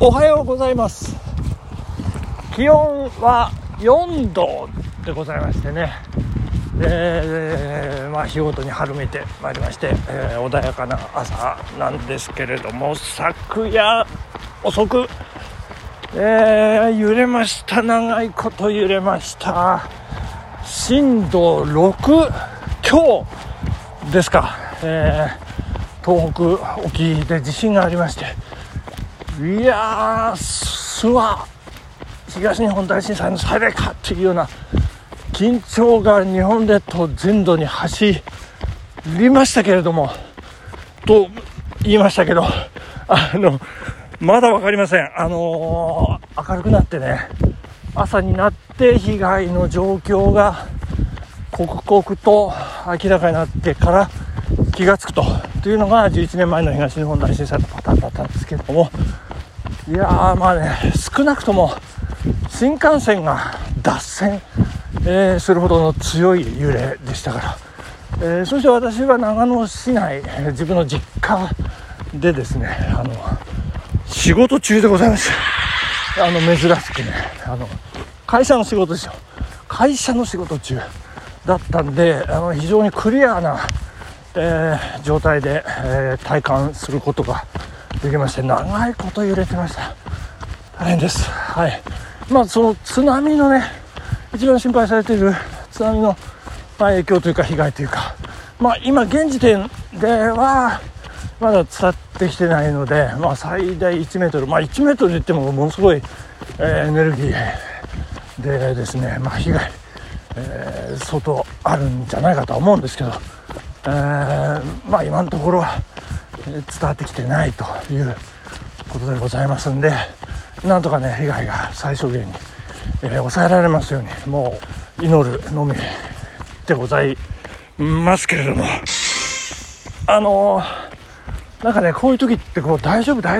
おはようございます。気温は4度でございましてね、日ごとに春めてまいりまして、穏やかな朝なんですけれども、昨夜遅く、揺れました。長いこと揺れました。震度6強ですか、東北沖で地震がありまして、いやー、諏訪東日本大震災の最大かっていうような緊張が日本列島全土に走りましたけれども、と言いましたけど、まだ分かりません。明るくなってね、朝になって被害の状況が刻々と明らかになってから気がつくというのが11年前の東日本大震災のパターンだったんですけれども、いやー、まあね、少なくとも新幹線が脱線、するほどの強い揺れでしたから、そして私は長野市内、自分の実家でですね、仕事中でございました。珍しくね、会社の仕事ですよ。会社の仕事中だったんで、非常にクリアな、状態で、体感することができまして、長いこと揺れてました。大変です。はい。その津波のね、一番心配されている津波の影響というか被害というか、今現時点ではまだ伝ってきてないので、最大1メートル、1メートルで言ってもものすごい、エネルギーでですね、被害、相当あるんじゃないかとは思うんですけど、今のところは伝わってきてないということでございますんで、なんとかね、被害が最小限に抑えられますように、もう祈るのみでございますけれども、なんかね、こういう時ってこう大丈夫っ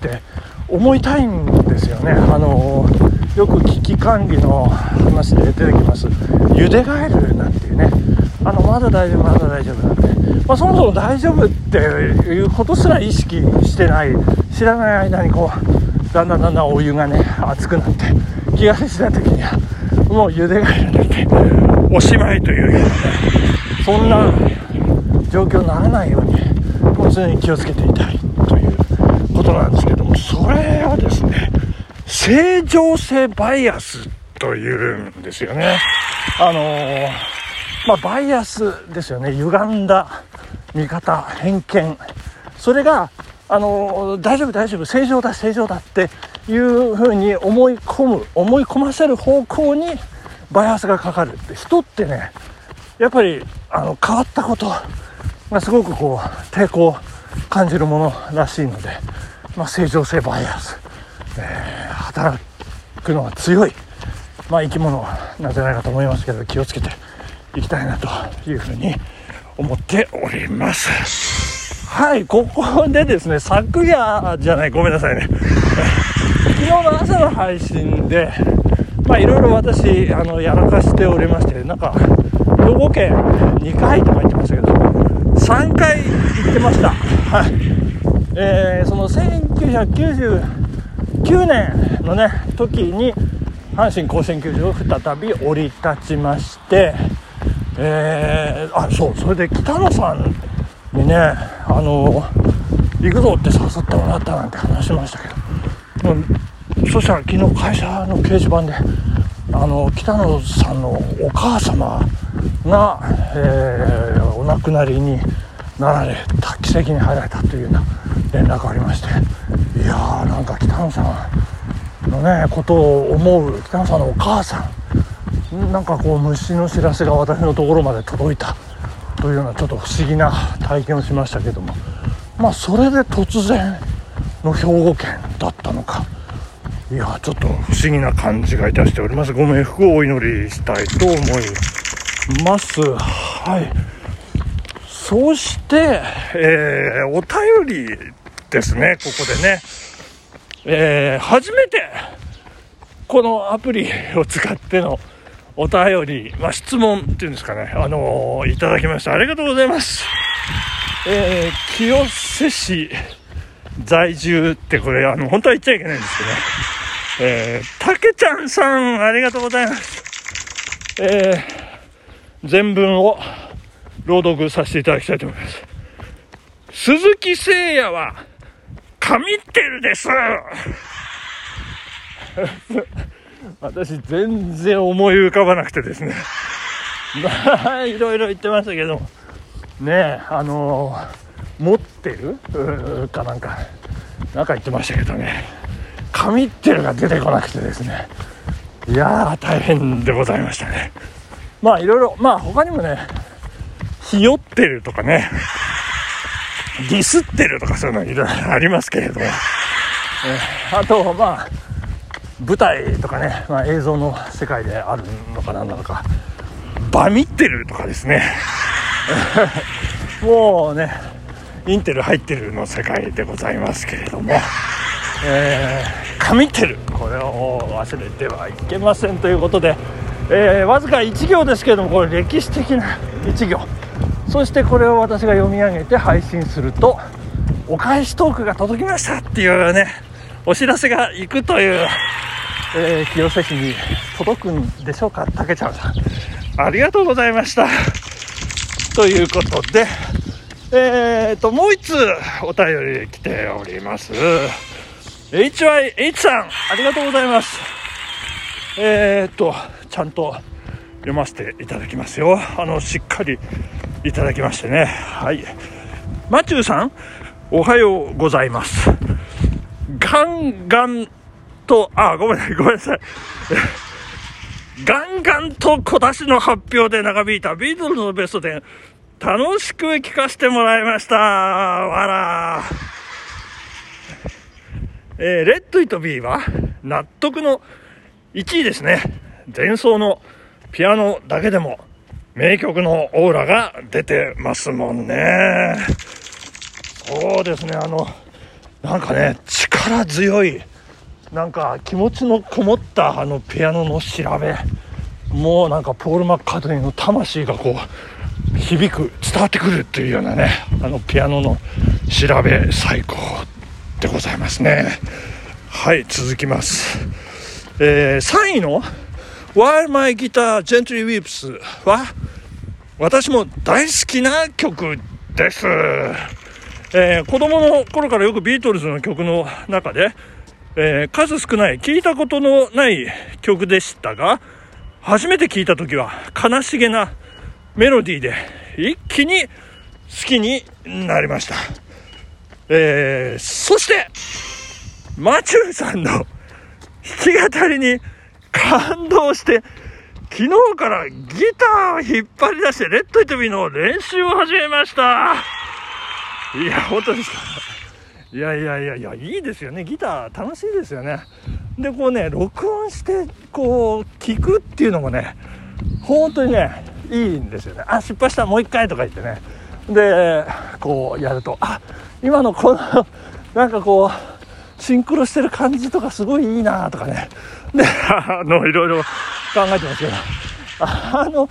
て思いたいんですよね。よく危機管理の話で出てきますゆでガエルなんていうね、まだ大丈夫なんで、そもそも大丈夫っていうことすら意識してない、知らない間にこうだんだんお湯がね熱くなって気がした時にはもうゆでガエルになっておしまいというようなね、そんな状況にならないようにもう常に気をつけていたいということなんですけども、それはですね、正常性バイアスというんですよね。バイアスですよね。歪んだ見方、偏見、それが大丈夫、正常だっていうふうに思い込ませる方向にバイアスがかかるって、人ってね、やっぱり変わったことがすごくこう抵抗を感じるものらしいので、正常性バイアス、働くのが強い、生き物なんじゃないかと思いますけど、気をつけていきたいなというふうに思っております。はい。ここでですね、昨夜じゃない、ごめんなさいね、昨日の朝の配信でいろいろ私やらかしておりまして、なんか兵庫県2回とか言ってましたけど、3回行ってました。はい。その1999年のね時に阪神甲子園球場を再び降り立ちまして、それで北野さんにね、行くぞって誘ってもらったなんて話しましたけど、そしたら昨日会社の掲示板で北野さんのお母様が、お亡くなりになられた、奇跡に入られたというような連絡がありまして、いやー、なんか北野さんのねことを思う、北野さんのお母さん、なんかこう虫の知らせが私のところまで届いたというような、ちょっと不思議な体験をしましたけども、それで突然の兵庫県だったのか、いや、ちょっと不思議な感じがいたしております。ご冥福をお祈りしたいと思います。はい。そして、お便りですね、ここでね、初めてこのアプリを使ってのお便り、質問っていうんですかね、いただきました。ありがとうございます。清瀬市在住ってこれ本当は言っちゃいけないんですけど、たけちゃんさんありがとうございます。全文を朗読させていただきたいと思います。鈴木誠也は神ってるです。私全然思い浮かばなくてですね。まあいろいろ言ってましたけどね、持ってるかなんか言ってましたけどね、神ってるが出てこなくてですね。いやー大変でございましたね。まあいろいろ、まあ他にもね、ひよってるとかね、ディスってるとかそういうのいろいろありますけれども、あとまあ舞台とかね、まあ、映像の世界であるのかなんなのか、バミってるとかですねもうねインテル入ってるの世界でございますけれども、神ってる、これを忘れてはいけませんということで、わずか1行ですけれども、これ歴史的な1行、そしてこれを私が読み上げて配信するとお返しトークが届きましたっていうね、お知らせが行くという、清瀬市に届くんでしょうか。たけちゃんさんありがとうございましたということで、もう一つお便り来ております。 HYH さんありがとうございます。ちゃんと読ませていただきますよ。しっかりいただきましてね。はい。マチューさんおはようございます。ガンガンとごめんなさいガンガンと小出しの発表で長引いたビートルズのベスト10、楽しく聞かせてもらいました。わらー、レッド・イット・ビーは納得の1位ですね。前奏のピアノだけでも名曲のオーラが出てますもんね。そうですね、なんかね、力強い、なんか気持ちのこもったピアノの調べ、もうなんかポール・マッカートニーの魂がこう響く、伝わってくるというようなね、ピアノの調べ最高でございますね。はい、続きます。3位の While My Guitar Gently Weeps は私も大好きな曲です。子供の頃からよくビートルズの曲の中で、数少ない聞いたことのない曲でしたが、初めて聞いた時は悲しげなメロディーで一気に好きになりました。そしてマチューさんの弾き語りに感動して、昨日からギターを引っ張り出してレッドイットビーの練習を始めました。いや本当ですか。いやいいですよね。ギター楽しいですよね。でこうね、録音してこう聴くっていうのもね、本当にねいいんですよね。あ、失敗した、もう一回とか言ってね、でこうやると、あ、今のこのなんかこうシンクロしてる感じとかすごいいいなとかね、でいろいろ考えてますけど、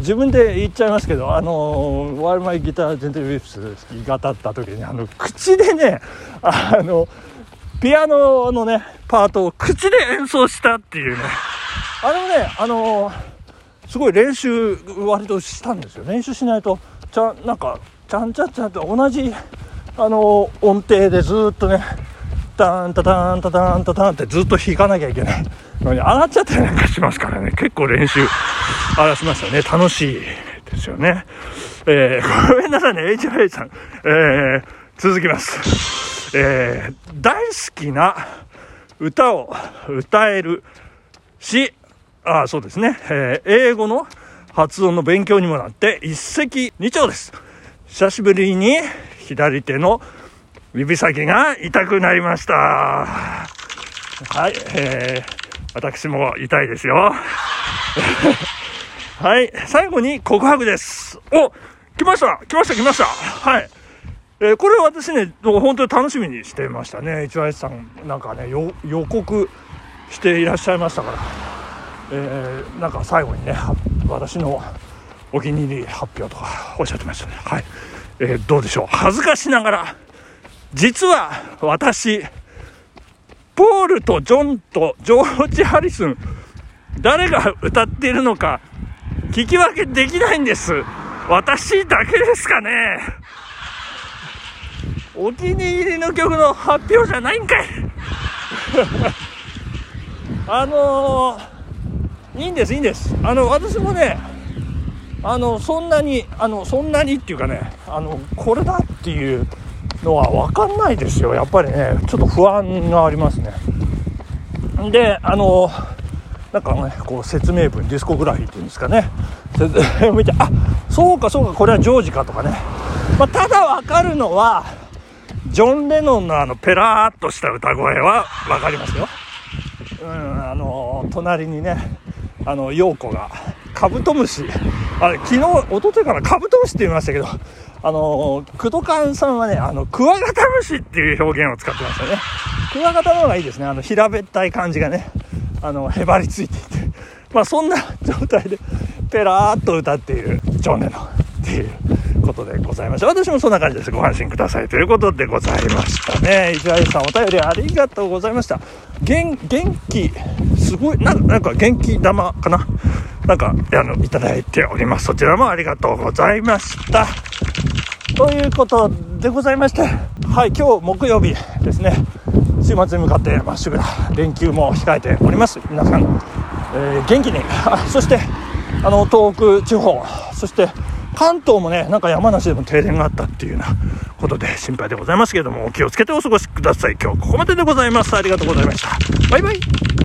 自分で言っちゃいますけど、While My Guitar Gently Weeps 弾き語った時に口でね、ピアノのねパートを口で演奏したっていうね、あれもねすごい練習割としたんですよ。練習しないとなんかちゃんちゃんちゃんと同じ音程でずっとね、タンタタンタタンタタンってずっと弾かなきゃいけないのに、洗っちゃったりなんかしますからね、結構練習荒らしましたね。楽しいですよね。ごめんなさいね HYH さん、続きます。大好きな歌を歌えるし、そうですね、英語の発音の勉強にもなって一石二鳥です。久しぶりに左手の指先が痛くなりました。はい、私も痛いですよはい、最後に告白です。お、来ました。はい、これ私ね本当に楽しみにしていましたね。 HYS さんなんかね予告していらっしゃいましたから、なんか最後にね私のお気に入り発表とかおっしゃってましたね。はい、どうでしょう、恥ずかしながら実は私、ポールとジョンとジョージ・ハリスン、誰が歌っているのか聞き分けできないんです。私だけですかね。お気に入りの曲の発表じゃないんかい。いいんです、いいんです。私もね、そんなにっていうかね、これだっていうのは分かんないですよ。やっぱりね、ちょっと不安がありますね。で、なんかね、こう説明文、ディスコグラフィーっていうんですかね、説明を見て、あ、そうかそうか、これはジョージかとかね。まあ、ただ分かるのは、ジョン・レノンのペラーっとした歌声は分かりますよ。隣にね、陽子がカブトムシ、あれ昨日一昨日かな、カブトムシって言いましたけど、クドカンさんはね、クワガタムシっていう表現を使ってましたね。クワガタの方がいいですね。平べったい感じがね、へばりついていて、まあそんな状態でペラーっと歌っているジョン・レノンっていうことでございました。私もそんな感じです。ご安心くださいということでございましたね。石原さん、お便りありがとうございました。元気すごい、なんか元気玉かな、なんかいただいております。そちらもありがとうございましたということでございまして、はい、今日木曜日ですね、週末に向かってまっしぐら連休も控えております。皆さん、元気に、そして東北地方、そして関東もね、なんか山梨でも停電があったっていうようなことで心配でございますけれども、お気をつけてお過ごしください。今日ここまででございます。ありがとうございました。バイバイ。